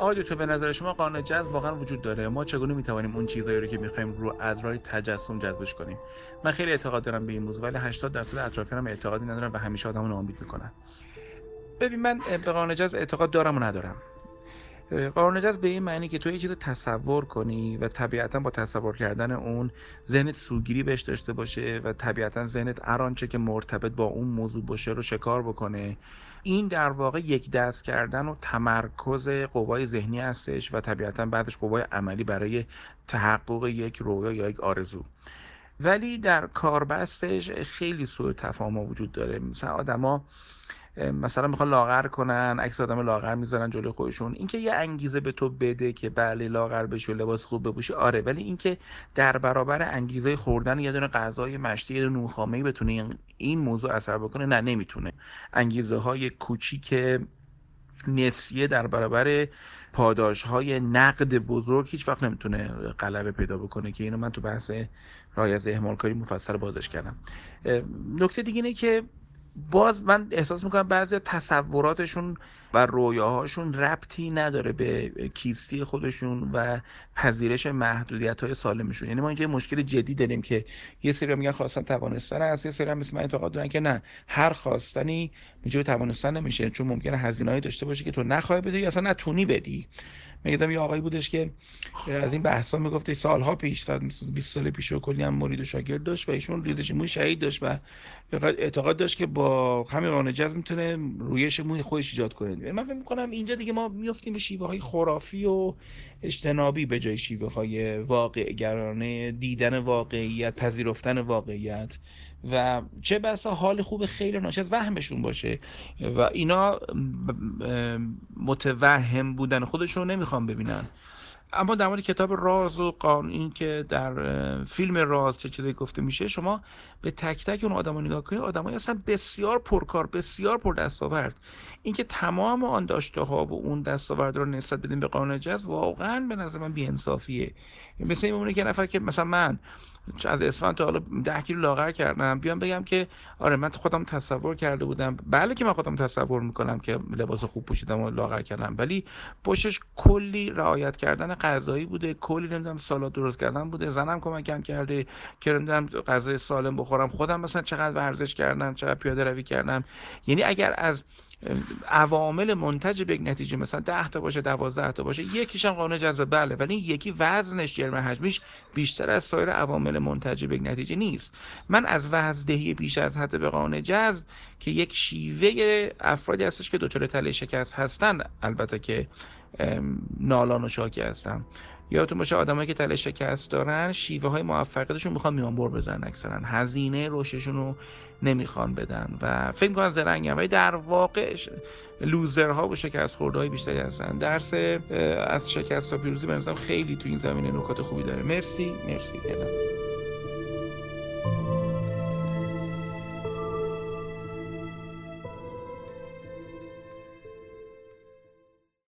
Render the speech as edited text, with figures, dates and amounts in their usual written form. آقای دکتر، به نظر شما قانون جذب واقعا وجود داره؟ ما چگونه میتوانیم اون چیزایی رو که میخوایم رو از راه تجسم جذبش کنیم؟ من خیلی اعتقاد دارم به این موضوع، ولی 80% اطرافیانم اعتقادی ندارن و همیشه آدمو ناامید میکنن. ببین، من به قانون جذب اعتقاد دارم و ندارم. قانون جذب به این معنی که تو یه چیزی رو تصور کنی و طبیعتاً با تصور کردن اون ذهنت سوگیری بهش داشته باشه و طبیعتاً ذهنت هر آنچه که مرتبط با اون موضوع باشه رو شکار بکنه. این در واقع یک دست کردن و تمرکز قوای ذهنی هستش و طبیعتاً بعدش قوای عملی برای تحقق یک رویا یا یک آرزو. ولی در کاربستش خیلی سوء تفاهم وجود داره. مثلا آدما میخوان لاغر کنن، عکس آدم لاغر میذارن جلوی خودشون. اینکه یه انگیزه به تو بده که بله لاغر بشی و لباس خوب بپوشی، آره، ولی اینکه در برابر انگیزه خوردن یه دونه غذای مشتی، یه دونه نونخامه‌ای بتونه این موضوع اثر بکنه، نه، نمیتونه. انگیزه های کوچیک نسیه در برابر پاداش‌های نقد بزرگ هیچ وقت نمیتونه غلبه پیدا بکنه، که اینو من تو بحث رایز اهمال‌کاری مفصل بازش کردم. نکته دیگه اینه که باز من احساس میکنم بعضی تصوراتشون و رویاهاشون ربطی نداره به کیستی خودشون و پذیرش محدودیت‌های سالمشون. یعنی ما اینجا مشکل جدی داریم که یه سری میگن خواستن توانستن هست، یه سری هم مثل من اعتقاد دارن که نه، هر خواستنی میجوری توانستن نمیشه، چون ممکنه هزینه‌ای داشته باشه که تو نخوای بدی یا اصلا نتونی بدی. میگم یه آقایی بودش که از این بحثا میگفتش سالها پیش، تا 20 سال پیش، و کلی هم مرید و شاگرد داشت و ایشون ریزش موی شهید داشت و اعتقاد داشت که با همین قانون جذب میتونه رویش موی خودش ایجاد کنه. من فکر می‌کنم اینجا دیگه ما میافتیم به شیوه‌های خرافی و اجتنابی به جای شیوه‌های واقع‌گرانه، دیدن واقعیت، پذیرفتن واقعیت، و چه بسا حال خوب خیلی ناشی از وهمشون باشه و اینا متوهم بودن خودشون نمیخوام ببینن. اما در مورد کتاب راز و قانون، این که در فیلم راز چه چیزی گفته میشه، شما به تک تک اون آدما نگاه کنید، آدمایی هستن بسیار پرکار، بسیار پر دستاورد. اینکه تمام آن داشته ها و اون دستاورد رو نسبت بدیم به قانون جذب، واقعا به نظر من بی‌انصافیه. مثل این میمونه که نفر که مثلا من از اسفند تا حالا 10 کیلو لاغر کردم، بیام بگم که آره من خودم تصور کرده بودم، بله که من خودم تصور میکنم که لباس خوب پوشیدم و لاغر کردم، ولی پشتش کلی رعایت کردن غذایی بوده، کلی نمیدونم سالاد درست کردن بوده، زنم کمکم کرده که نمیدونم غذای سالم بخورم، خودم مثلا چقدر ورزش کردم، چقدر پیاده روی کردم. یعنی اگر از عوامل منتج به یک نتیجه مثلا 10 تا باشه، 12 تا باشه، یکیش هم قانون جذب، بله، ولی یکی وزنش، جرم حجمیش بیشتر از سایر عوامل منتج به یک نتیجه نیست. من از وزندهی بیش از حد به قانون جذب که یک شیوه افرادی هستش که دچار تله شکست هستن، البته که نالان و شاکی هستم. یادتون باشه آدمایی که تله شکست دارن شیوه‌های موفقیتشون میخوان میانبر بزنن، اکثرا هزینه رشدشون رو نمیخوان بدن و فکر می‌کنن زرنگن، ولی در واقع لوزرها و شکست خورده‌های بیشتری هستن. درس از شکست تا پیروزی به نظرم خیلی تو این زمینه نکات خوبی داره. مرسی.